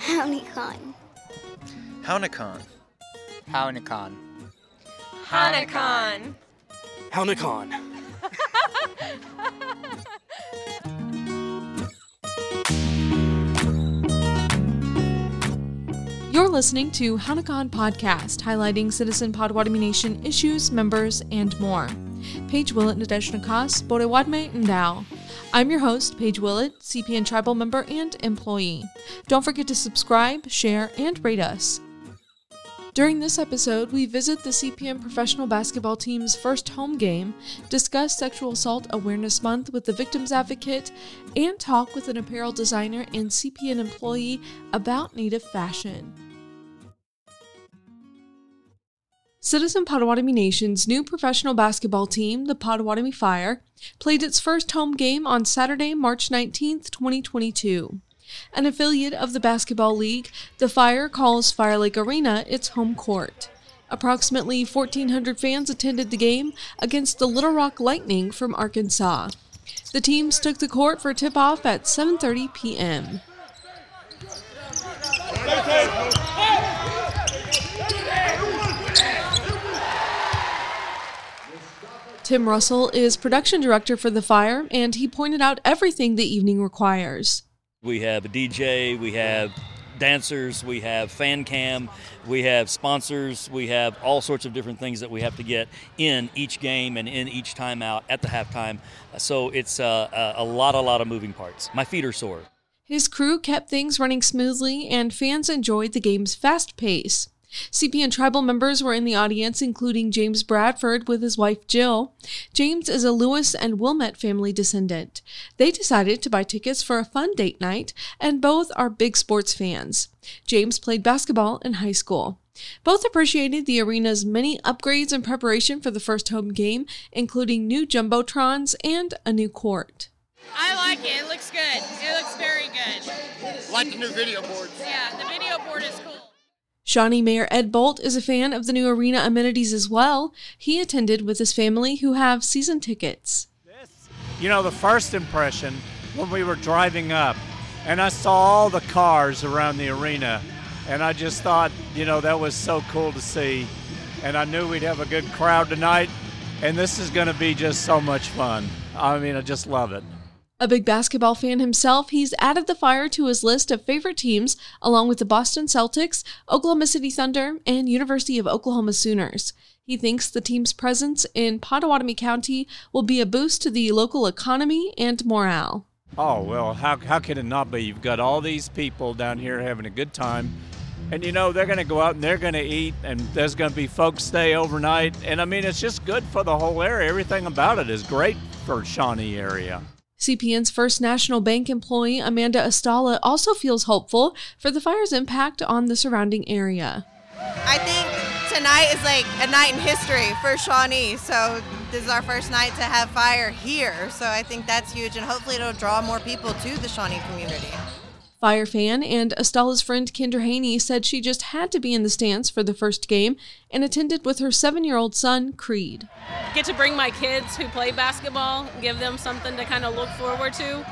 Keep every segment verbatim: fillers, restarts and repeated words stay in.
Hownikan. Hownikan. Hownikan. Hownikan. Hownikan. You're listening to Hownikan Podcast, highlighting citizen Potawatomi Nation issues, members, and more. Paige Willett Nadeshnikas, Potawatomi Ndao. I'm your host, Paige Willett, C P N tribal member and employee. Don't forget to subscribe, share, and rate us. During this episode, we visit the C P N professional basketball team's first home game, discuss Sexual Assault Awareness Month with the victim's advocate, and talk with an apparel designer and C P N employee about Native fashion. Citizen Potawatomi Nation's new professional basketball team, the Potawatomi Fire, played its first home game on Saturday, March nineteenth, twenty twenty-two. An affiliate of the Basketball League, the Fire calls Fire Lake Arena its home court. Approximately fourteen hundred fans attended the game against the Little Rock Lightning from Arkansas. The teams took the court for tip-off at seven thirty p.m. Tim Russell is production director for the Fire, and he pointed out everything the evening requires. We have a D J, we have dancers, we have fan cam, we have sponsors, we have all sorts of different things that we have to get in each game and in each timeout at the halftime. So it's uh, a lot, a lot of moving parts. My feet are sore. His crew kept things running smoothly, and fans enjoyed the game's fast pace. C P N tribal members were in the audience, including James Bradford with his wife, Jill. James is a Lewis and Wilmette family descendant. They decided to buy tickets for a fun date night, and both are big sports fans. James played basketball in high school. Both appreciated the arena's many upgrades in preparation for the first home game, including new jumbotrons and a new court. I like it. It looks good. It looks very good. Like the new video boards. Yeah, the video board is cool. Shawnee Mayor Ed Bolt is a fan of the new arena amenities as well. He attended with his family who have season tickets. You know, the first impression when we were driving up and I saw all the cars around the arena, and I just thought, you know, that was so cool to see. And I knew we'd have a good crowd tonight, and this is going to be just so much fun. I mean, I just love it. A big basketball fan himself, he's added the Fire to his list of favorite teams, along with the Boston Celtics, Oklahoma City Thunder, and University of Oklahoma Sooners. He thinks the team's presence in Potawatomi County will be a boost to the local economy and morale. Oh, well, how how could it not be? You've got all these people down here having a good time, and you know, they're going to go out and they're going to eat, and there's going to be folks stay overnight, and I mean, it's just good for the whole area. Everything about it is great for Shawnee area. C P N's First National Bank employee Amanda Astala also feels hopeful for the Fire's impact on the surrounding area. I think tonight is like a night in history for Shawnee, so this is our first night to have Fire here, so I think that's huge, and hopefully it'll draw more people to the Shawnee community. Fire fan and Astala's friend Kendra Haney said she just had to be in the stands for the first game and attended with her seven-year-old son, Creed. Get to bring my kids who play basketball, give them something to kind of look forward to.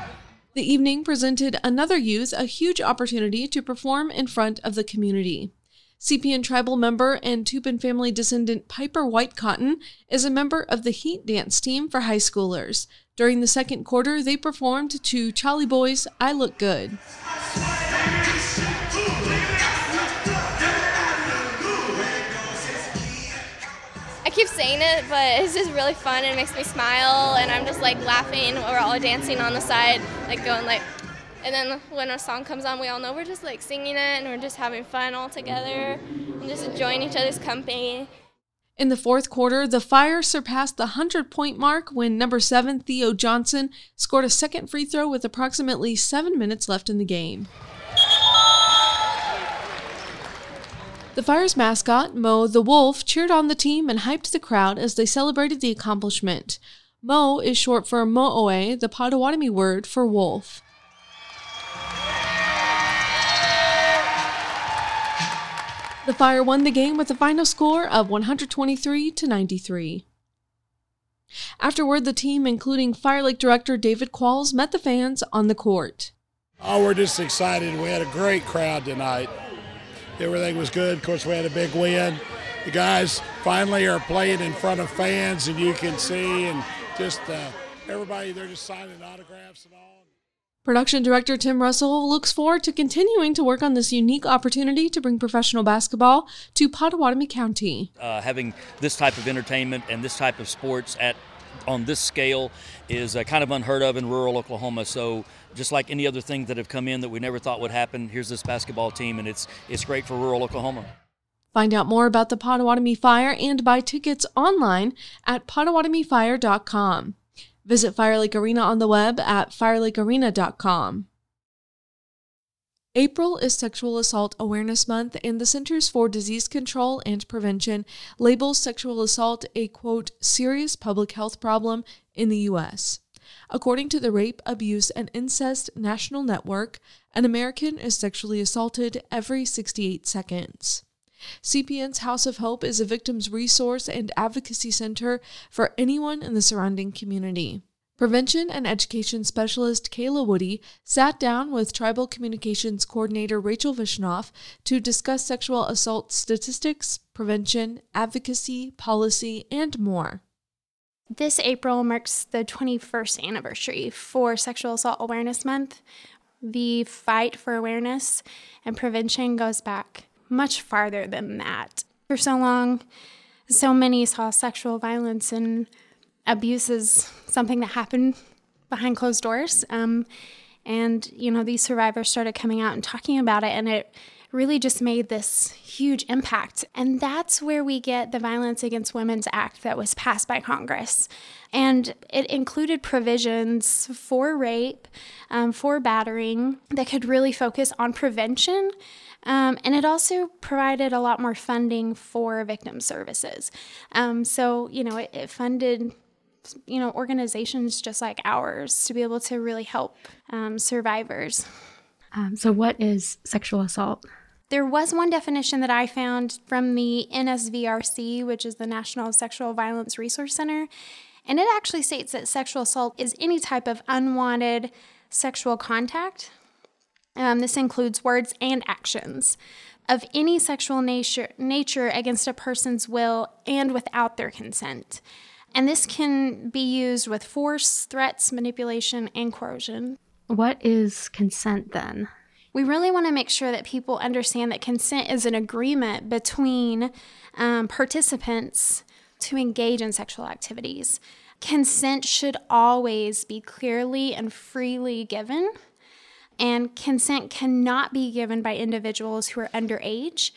The evening presented another youth a huge opportunity to perform in front of the community. C P N tribal member and Tupin family descendant Piper White Cotton is a member of the Heat Dance team for high schoolers. During the second quarter, they performed to Charlie Boy's I Look Good. I keep saying it, but it's just really fun and it makes me smile, and I'm just like laughing. We're all dancing on the side, like going like, and then when a song comes on, we all know we're just like singing it, and we're just having fun all together and just enjoying each other's company. In the fourth quarter, the Fire surpassed the hundred-point mark when number seven Theo Johnson scored a second free throw with approximately seven minutes left in the game. The Fire's mascot, Mo'oe the Wolf, cheered on the team and hyped the crowd as they celebrated the accomplishment. Mo'oe is short for Mo'oe, the Potawatomi word for wolf. The Fire won the game with a final score of one twenty-three to ninety-three. Afterward, the team, including Fire Lake director David Qualls, met the fans on the court. Oh, we're just excited. We had a great crowd tonight. Everything was good. Of course, we had a big win. The guys finally are playing in front of fans, and you can see, and just uh, everybody, they're just signing autographs and all. Production director Tim Russell looks forward to continuing to work on this unique opportunity to bring professional basketball to Potawatomi County. Uh, having this type of entertainment and this type of sports at on this scale is uh, kind of unheard of in rural Oklahoma. So just like any other thing that have come in that we never thought would happen, here's this basketball team, and it's it's great for rural Oklahoma. Find out more about the Potawatomi Fire and buy tickets online at potawatomi fire dot com. Visit Fire Lake Arena on the web at fire lake arena dot com. April is Sexual Assault Awareness Month, and the Centers for Disease Control and Prevention labels sexual assault a, quote, serious public health problem in the U S According to the Rape, Abuse, and Incest National Network, an American is sexually assaulted every sixty-eight seconds. C P N's House of Hope is a victims resource and advocacy center for anyone in the surrounding community. Prevention and education specialist Kayla Woody sat down with Tribal Communications Coordinator Rachel Vishnoff to discuss sexual assault statistics, prevention, advocacy, policy, and more. This April marks the twenty-first anniversary for Sexual Assault Awareness Month. The fight for awareness and prevention goes back much farther than that. For so long, so many saw sexual violence and abuse as something that happened behind closed doors. Um, and, you know, these survivors started coming out and talking about it, and it really just made this huge impact. And that's where we get the Violence Against Women's Act that was passed by Congress. And it included provisions for rape, um, for battering, that could really focus on prevention. Um, and it also provided a lot more funding for victim services. Um, so, you know, it, it funded, you know, organizations just like ours to be able to really help um, survivors. Um, so what is sexual assault? There was one definition that I found from the N S V R C, which is the National Sexual Violence Resource Center. And it actually states that sexual assault is any type of unwanted sexual contact. Um, this includes words and actions of any sexual nature, nature against a person's will and without their consent. And this can be used with force, threats, manipulation, and coercion. What is consent then? We really want to make sure that people understand that consent is an agreement between um, participants to engage in sexual activities. Consent should always be clearly and freely given. And consent cannot be given by individuals who are underage,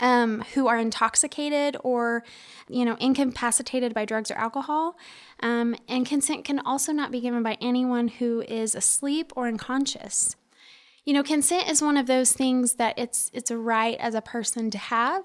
um, who are intoxicated or, you know, incapacitated by drugs or alcohol. Um, and consent can also not be given by anyone who is asleep or unconscious. You know, consent is one of those things that it's it's a right as a person to have.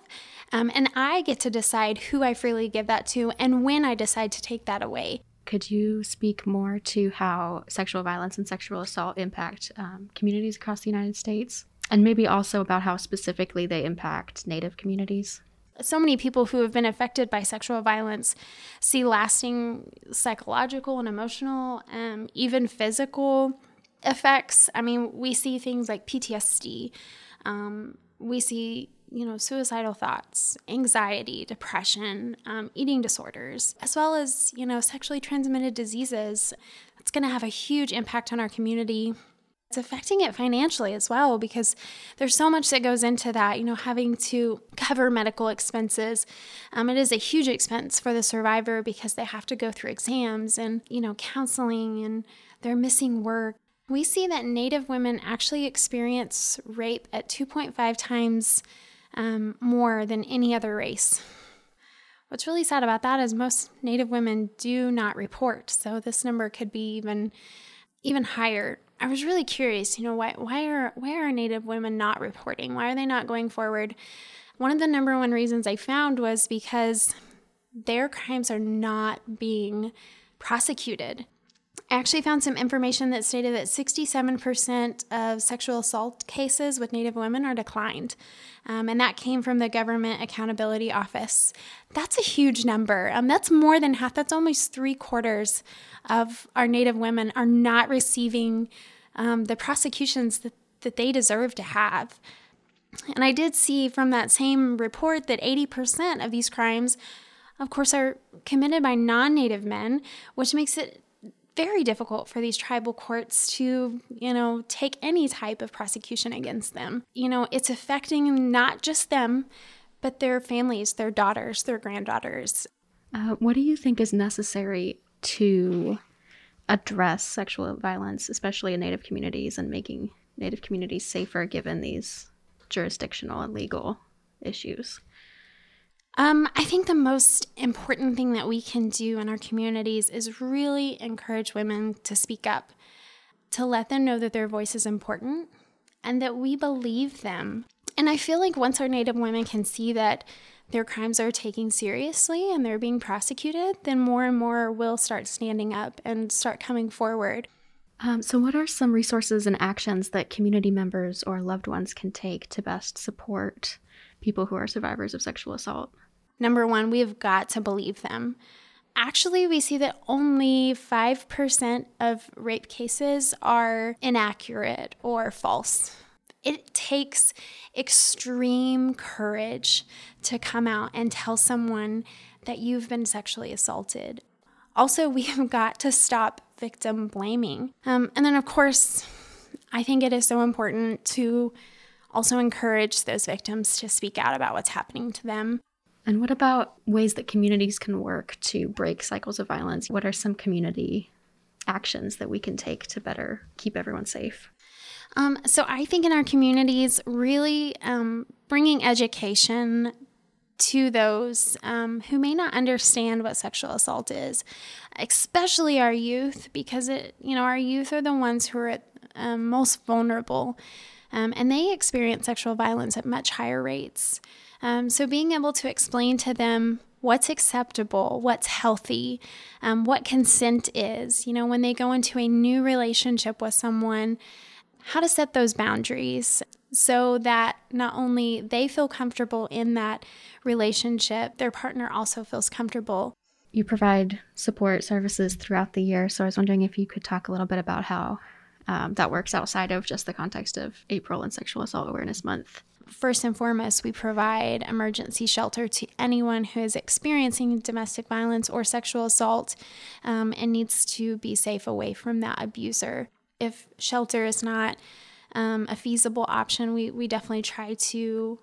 Um, and I get to decide who I freely give that to and when I decide to take that away. Could you speak more to how sexual violence and sexual assault impact um, communities across the United States? And maybe also about how specifically they impact Native communities? So many people who have been affected by sexual violence see lasting psychological and emotional, um, even physical effects. I mean, we see things like P T S D. Um, we see you know, suicidal thoughts, anxiety, depression, um, eating disorders, as well as, you know, sexually transmitted diseases. It's going to have a huge impact on our community. It's affecting it financially as well, because there's so much that goes into that, you know, having to cover medical expenses. Um, it is a huge expense for the survivor because they have to go through exams and, you know, counseling, and they're missing work. We see that Native women actually experience rape at two point five times Um, more than any other race. What's really sad about that is most Native women do not report, so this number could be even even higher. I was really curious, you know, why why are why are Native women not reporting? Why are they not going forward? One of the number one reasons I found was because their crimes are not being prosecuted. I actually found some information that stated that sixty-seven percent of sexual assault cases with Native women are declined, um, and that came from the Government Accountability Office. That's a huge number. Um, that's more than half. That's almost three quarters of our Native women are not receiving um, the prosecutions that, that they deserve to have. And I did see from that same report that eighty percent of these crimes, of course, are committed by non-Native men, which makes it very difficult for these tribal courts to, you know, take any type of prosecution against them. You know, it's affecting not just them, but their families, their daughters, their granddaughters. Uh, what do you think is necessary to address sexual violence, especially in Native communities, and making Native communities safer given these jurisdictional and legal issues? Um, I think the most important thing that we can do in our communities is really encourage women to speak up, to let them know that their voice is important and that we believe them. And I feel like once our Native women can see that their crimes are taken seriously and they're being prosecuted, then more and more will start standing up and start coming forward. Um, so what are some resources and actions that community members or loved ones can take to best support people who are survivors of sexual assault? Number one, we've got to believe them. Actually, we see that only five percent of rape cases are inaccurate or false. It takes extreme courage to come out and tell someone that you've been sexually assaulted. Also, we have got to stop victim blaming. Um, and then, of course, I think it is so important to also encourage those victims to speak out about what's happening to them. And what about ways that communities can work to break cycles of violence? What are some community actions that we can take to better keep everyone safe? Um, so I think in our communities, really um, bringing education to those um, who may not understand what sexual assault is, especially our youth, because it, you know, our youth are the ones who are um, most vulnerable. Um, and they experience sexual violence at much higher rates. Um, so being able to explain to them what's acceptable, what's healthy, um, what consent is, you know, when they go into a new relationship with someone, how to set those boundaries so that not only they feel comfortable in that relationship, their partner also feels comfortable. You provide support services throughout the year, so I was wondering if you could talk a little bit about how Um, that works outside of just the context of April and Sexual Assault Awareness Month. First and foremost, we provide emergency shelter to anyone who is experiencing domestic violence or sexual assault um, and needs to be safe away from that abuser. If shelter is not um, a feasible option, we, we definitely try to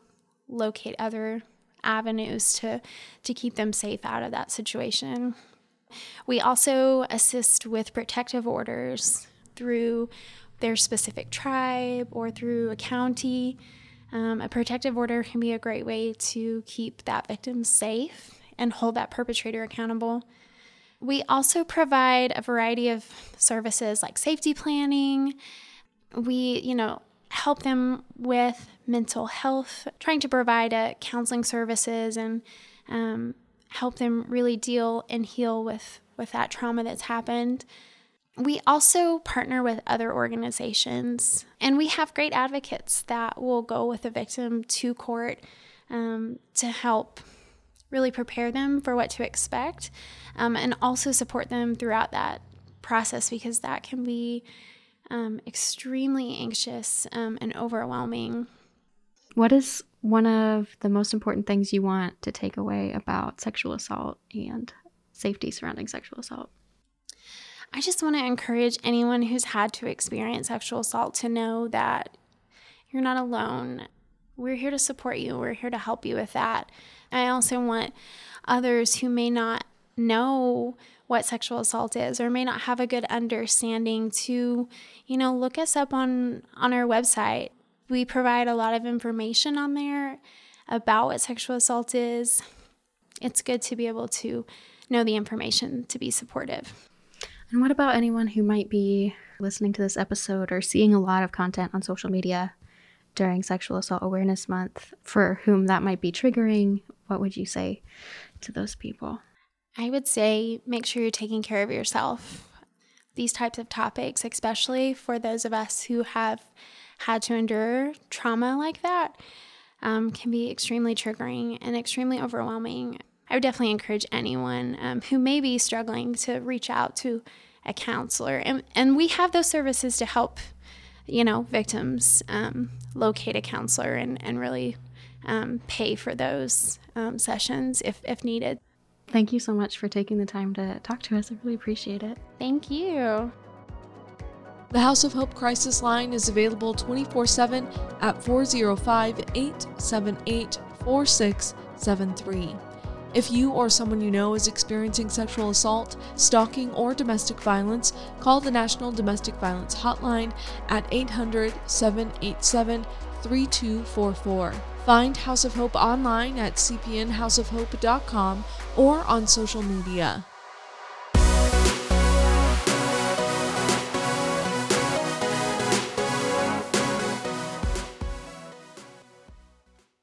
locate other avenues to, to keep them safe out of that situation. We also assist with protective orders through their specific tribe or through a county. Um, a protective order can be a great way to keep that victim safe and hold that perpetrator accountable. We also provide a variety of services like safety planning. We, you know, help them with mental health, trying to provide a counseling services and um, help them really deal and heal with, with that trauma that's happened. We also partner with other organizations, and we have great advocates that will go with the victim to court um, to help really prepare them for what to expect um, and also support them throughout that process, because that can be um, extremely anxious um, and overwhelming. What is one of the most important things you want to take away about sexual assault and safety surrounding sexual assault? I just want to encourage anyone who's had to experience sexual assault to know that you're not alone. We're here to support you. We're here to help you with that. I also want others who may not know what sexual assault is or may not have a good understanding to, you know, look us up on, on our website. We provide a lot of information on there about what sexual assault is. It's good to be able to know the information to be supportive. And what about anyone who might be listening to this episode or seeing a lot of content on social media during Sexual Assault Awareness Month, for whom that might be triggering? What would you say to those people? I would say make sure you're taking care of yourself. These types of topics, especially for those of us who have had to endure trauma like that, um, can be extremely triggering and extremely overwhelming. I would definitely encourage anyone um, who may be struggling to reach out to a counselor. And, and we have those services to help you know, victims um, locate a counselor and, and really um, pay for those um, sessions if, if needed. Thank you so much for taking the time to talk to us. I really appreciate it. Thank you. The House of Hope Crisis Line is available twenty-four seven at four oh five, eight seven eight, four six seven three. If you or someone you know is experiencing sexual assault, stalking, or domestic violence, call the National Domestic Violence Hotline at eight hundred, seven eight seven, three two four four. Find House of Hope online at c p n house of hope dot com or on social media.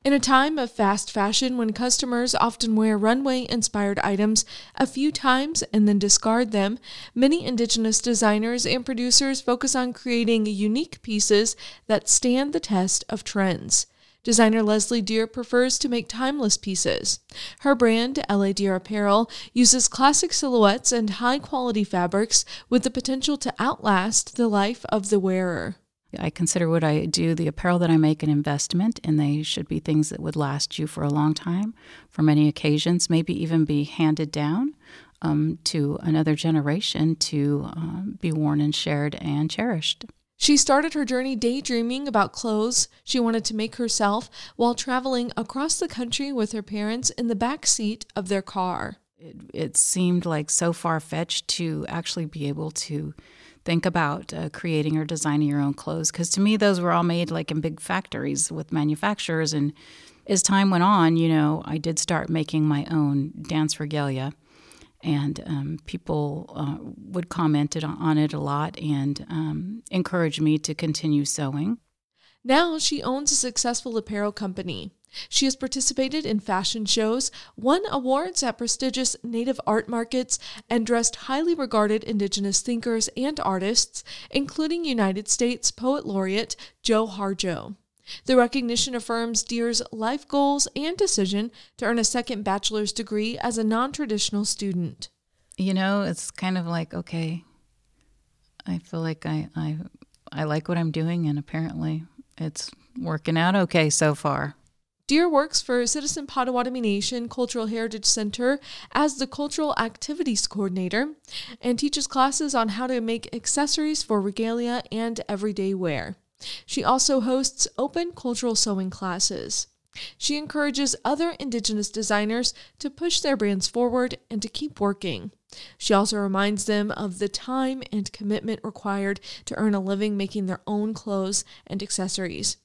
In a time of fast fashion, when customers often wear runway-inspired items a few times and then discard them, many Indigenous designers and producers focus on creating unique pieces that stand the test of trends. Designer Leslie Deer prefers to make timeless pieces. Her brand, L A. Deer Apparel, uses classic silhouettes and high-quality fabrics with the potential to outlast the life of the wearer. I consider what I do, the apparel that I make, an investment, and they should be things that would last you for a long time, for many occasions, maybe even be handed down um, to another generation to um, be worn and shared and cherished. She started her journey daydreaming about clothes she wanted to make herself while traveling across the country with her parents in the back seat of their car. It, it seemed like so far-fetched to actually be able to think about uh, creating or designing your own clothes, because to me those were all made like in big factories with manufacturers. And as time went on, you know, I did start making my own dance regalia, and um, people uh, would comment on it a lot and um, encourage me to continue sewing. Now she owns a successful apparel company. She has participated in fashion shows, won awards at prestigious Native art markets, and dressed highly regarded Indigenous thinkers and artists, including United States Poet Laureate Joe Harjo. The recognition affirms Deer's life goals and decision to earn a second bachelor's degree as a non-traditional student. You know, it's kind of like, okay, I feel like I I, I like what I'm doing, and apparently it's working out okay so far. Deer works for Citizen Potawatomi Nation Cultural Heritage Center as the Cultural Activities Coordinator and teaches classes on how to make accessories for regalia and everyday wear. She also hosts open cultural sewing classes. She encourages other Indigenous designers to push their brands forward and to keep working. She also reminds them of the time and commitment required to earn a living making their own clothes and accessories.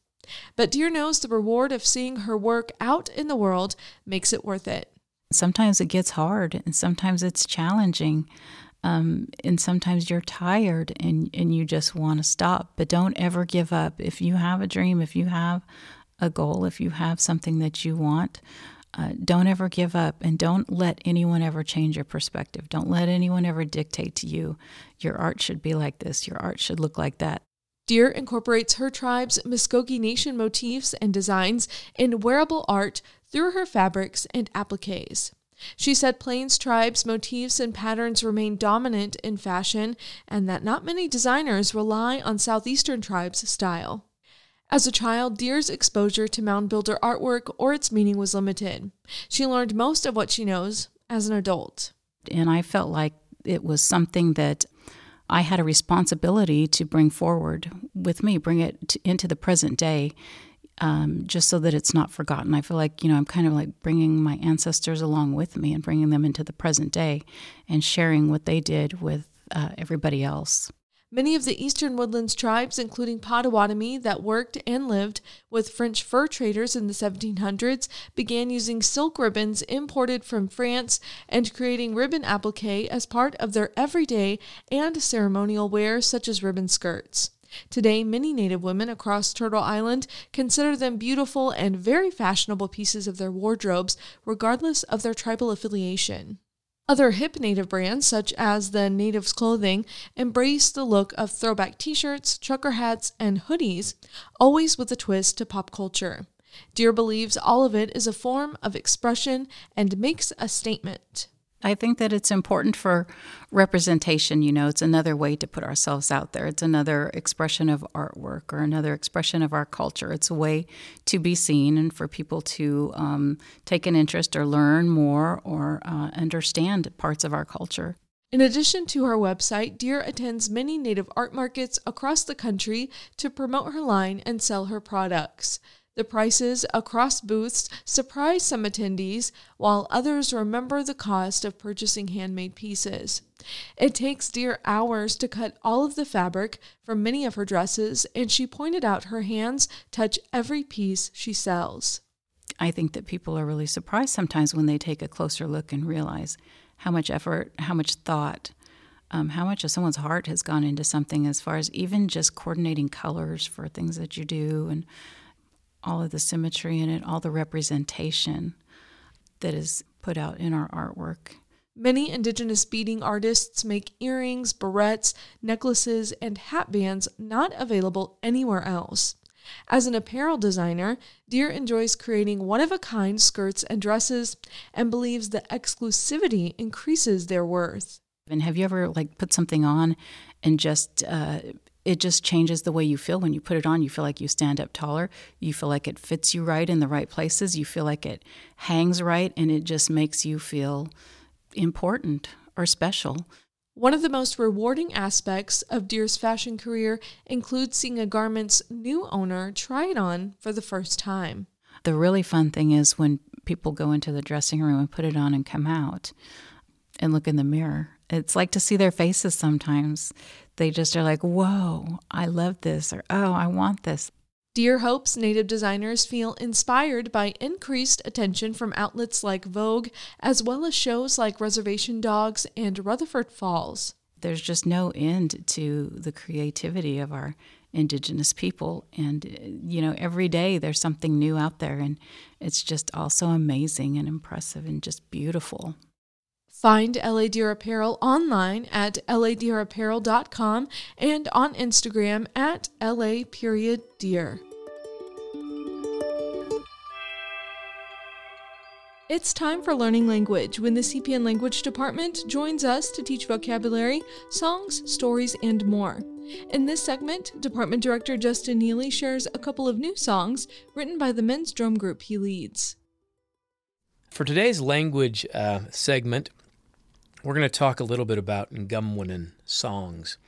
But Deer knows the reward of seeing her work out in the world makes it worth it. Sometimes it gets hard, and sometimes it's challenging, um, and sometimes you're tired and, and you just want to stop. But don't ever give up. If you have a dream, if you have a goal, if you have something that you want, uh, don't ever give up, and don't let anyone ever change your perspective. Don't let anyone ever dictate to you, your art should be like this, your art should look like that. Deer incorporates her tribe's Muskogee Nation motifs and designs in wearable art through her fabrics and appliques. She said Plains Tribe's motifs and patterns remain dominant in fashion, and that not many designers rely on Southeastern tribes' style. As a child, Deer's exposure to mound builder artwork or its meaning was limited. She learned most of what she knows as an adult. And I felt like it was something that I had a responsibility to bring forward with me, bring it to, into the present day, um, just so that it's not forgotten. I feel like, you know, I'm kind of like bringing my ancestors along with me and bringing them into the present day and sharing what they did with uh, everybody else. Many of the Eastern Woodlands tribes, including Potawatomi, that worked and lived with French fur traders in the seventeen hundreds, began using silk ribbons imported from France and creating ribbon applique as part of their everyday and ceremonial wear, such as ribbon skirts. Today, many Native women across Turtle Island consider them beautiful and very fashionable pieces of their wardrobes, regardless of their tribal affiliation. Other hip Native brands, such as the Natives Clothing, embrace the look of throwback t-shirts, trucker hats, and hoodies, always with a twist to pop culture. Deer believes all of it is a form of expression and makes a statement. I think that it's important for representation. You know, it's another way to put ourselves out there. It's another expression of artwork or another expression of our culture. It's a way to be seen and for people to um, take an interest or learn more or uh, understand parts of our culture. In addition to her website, Deer attends many native art markets across the country to promote her line and sell her products. The prices across booths surprise some attendees, while others remember the cost of purchasing handmade pieces. It takes Deer hours to cut all of the fabric from many of her dresses, and she pointed out her hands touch every piece she sells. I think that people are really surprised sometimes when they take a closer look and realize how much effort, how much thought, Um, how much of someone's heart has gone into something, as far as even just coordinating colors for things that you do and all of the symmetry in it, all the representation that is put out in our artwork. Many indigenous beading artists make earrings, barrettes, necklaces, and hat bands not available anywhere else. As an apparel designer, Deer enjoys creating one-of-a-kind skirts and dresses and believes that exclusivity increases their worth. And have you ever, like, put something on and just uh, it just changes the way you feel when you put it on? You feel like you stand up taller. You feel like it fits you right in the right places. You feel like it hangs right, and it just makes you feel important or special. One of the most rewarding aspects of Deer's fashion career includes seeing a garment's new owner try it on for the first time. The really fun thing is when people go into the dressing room and put it on and come out and look in the mirror. It's like to see their faces sometimes. They just are like, whoa, I love this, or oh, I want this. Deer hopes Native designers feel inspired by increased attention from outlets like Vogue, as well as shows like Reservation Dogs and Rutherford Falls. There's just no end to the creativity of our indigenous people. And, you know, every day there's something new out there. And it's just also amazing and impressive and just beautiful. Find L A. Deer Apparel online at L A Deer Apparel dot com and on Instagram at L A period Deer. It's time for learning language when the C P N Language Department joins us to teach vocabulary, songs, stories, and more. In this segment, Department Director Justin Neely shares a couple of new songs written by the men's drum group he leads. For today's language uh, segment, we're going to talk a little bit about Ngumwanan songs.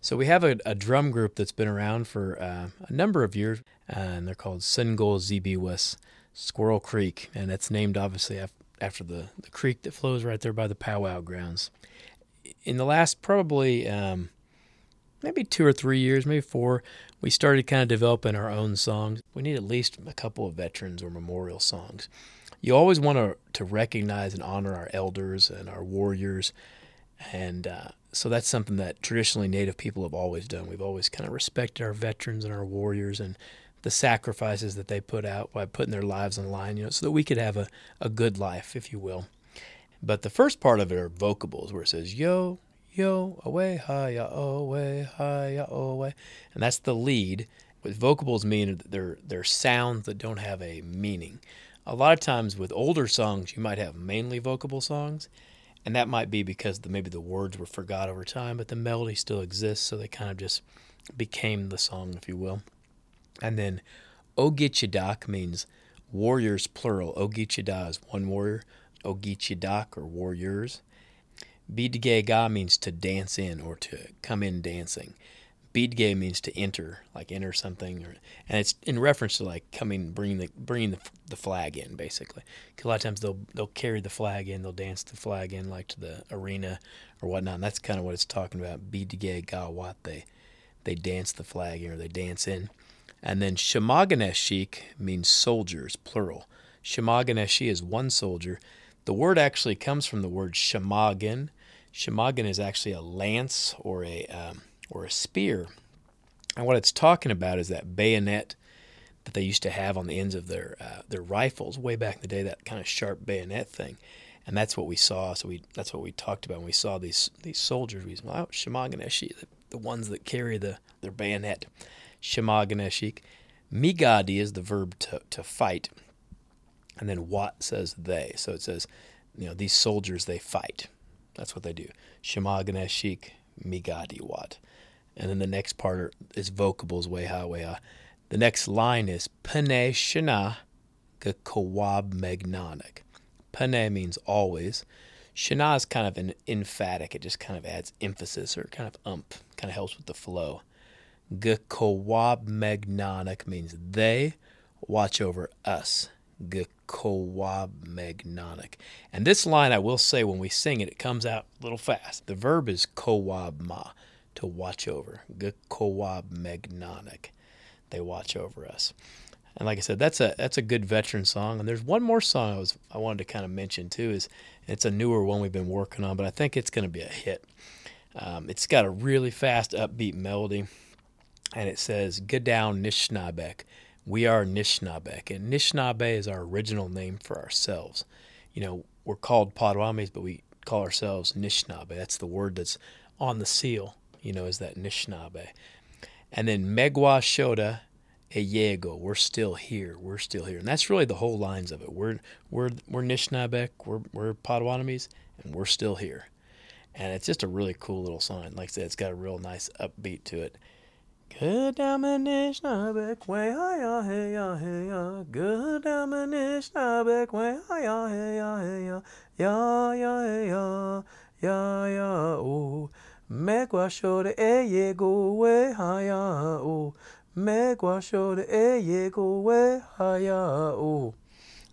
So we have a, a drum group that's been around for uh, a number of years, uh, and they're called Sengol Z B West Squirrel Creek, and it's named obviously af- after the, the creek that flows right there by the powwow grounds. In the last probably um, maybe two or three years, maybe four, we started kind of developing our own songs. We need at least a couple of veterans or memorial songs. You always want to, to recognize and honor our elders and our warriors, and uh, so that's something that traditionally Native people have always done. We've always kind of respected our veterans and our warriors and the sacrifices that they put out by putting their lives on the line, you know, so that we could have a, a good life, if you will. But the first part of it are vocables, where it says, yo, yo, away, hi, ya, away, hi, ya, away, and that's the lead. What vocables mean, they're, they're sounds that don't have a meaning. A lot of times with older songs, you might have mainly vocable songs, and that might be because the, maybe the words were forgot over time, but the melody still exists, so they kind of just became the song, if you will. And then Ogichidak means warriors, plural. Ogichida is one warrior. Ogichidak, or warriors. Bidgega means to dance in or to come in dancing. Bidge means to enter, like enter something, or, and it's in reference to like coming, bringing the bringing the, the flag in, basically. 'Cause a lot of times they'll they'll carry the flag in, they'll dance the flag in, like to the arena or whatnot. And that's kind of what it's talking about. Bidge gawat, they they dance the flag in, or they dance in. And then Shemaganeshik means soldiers, plural. Shemaganeshi is one soldier. The word actually comes from the word shemagan. Shemagan is actually a lance or a um, or a spear. And what it's talking about is that bayonet that they used to have on the ends of their uh, their rifles way back in the day, that kind of sharp bayonet thing. And that's what we saw. So we that's what we talked about when we saw these these soldiers. We said, oh, Shemaganeshi, the, the ones that carry the their bayonet. Shemaganeshik. Migadi is the verb to, to fight. And then wat says they. So it says you know, these soldiers, they fight. That's what they do. Shema Ganeshik Migadiwat. And then the next part is vocables, weha weha. The next line is Pane Shana Gekawab Magnanik. Pane means always. Shana is kind of an emphatic. It just kind of adds emphasis or kind of ump. Kind of helps with the flow. Gekawab Magnanik means they watch over us. Gekawab Magnanik. And this line, I will say, when we sing it, it comes out a little fast. The verb is Kawab Ma, to watch over. Gekawab Magnanik. They watch over us. And like I said, that's a that's a good veteran song. And there's one more song I was I wanted to kind of mention too. Is it's a newer one we've been working on, but I think it's going to be a hit. Um, it's got a really fast, upbeat melody, and it says, "Get down, Nishnabek. We are Nishnabek." And Nishnabe is our original name for ourselves. You know, we're called Potawatomis, but we call ourselves Nishnabe. That's the word that's on the seal. You know, is that Nishnabe. And then Megwa Shoda Eyego, we're still here, we're still here. And that's really the whole lines of it. We're we're we're Nishnabek, we're we're Potawatomis, and we're still here. And it's just a really cool little song. Like I said, it's got a real nice upbeat to it. Good Nishnabek, way hi hey ya hey ya. Good Nishnabek, way hi hey ya hey ya. Ya ya hey ya, ya ya oh. Megwa Shoda Eyego, way hi oh. Megwa Shoda Eyego, way hi oh.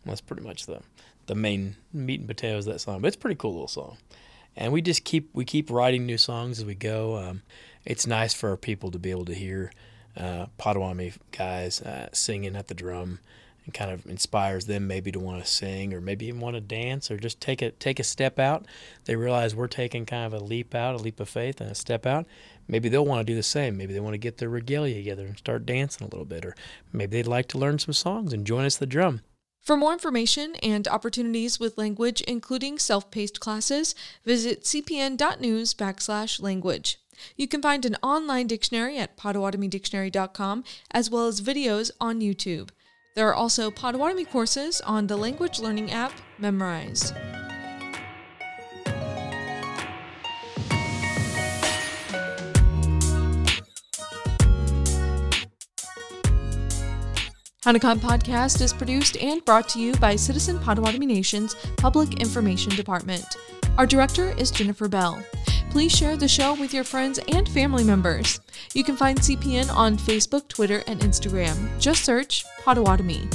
That's pretty much the the main meat and potatoes of that song, but it's a pretty cool little song. And we just keep we keep writing new songs as we go. Um, it's nice for our people to be able to hear uh, Potawatomi guys uh, singing at the drum, and kind of inspires them maybe to want to sing or maybe even want to dance or just take a take a step out. They realize we're taking kind of a leap out, a leap of faith, and a step out. Maybe they'll want to do the same. Maybe they want to get their regalia together and start dancing a little bit, or maybe they'd like to learn some songs and join us at the drum. For more information and opportunities with language, including self-paced classes, visit cpn.news backslash language. You can find an online dictionary at potawatomi dictionary dot com, as well as videos on YouTube. There are also Potawatomi courses on the language learning app, Memrise. Hownikan Podcast is produced and brought to you by Citizen Potawatomi Nation's Public Information Department. Our director is Jennifer Bell. Please share the show with your friends and family members. You can find C P N on Facebook, Twitter, and Instagram. Just search Potawatomi.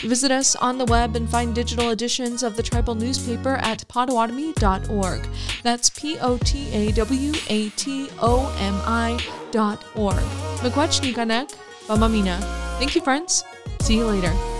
Visit us on the web and find digital editions of the tribal newspaper at potawatomi dot org. That's P O T A W A T O M I dot org. Miigwech Nikanek, Bamamina. Thank you, friends. See you later.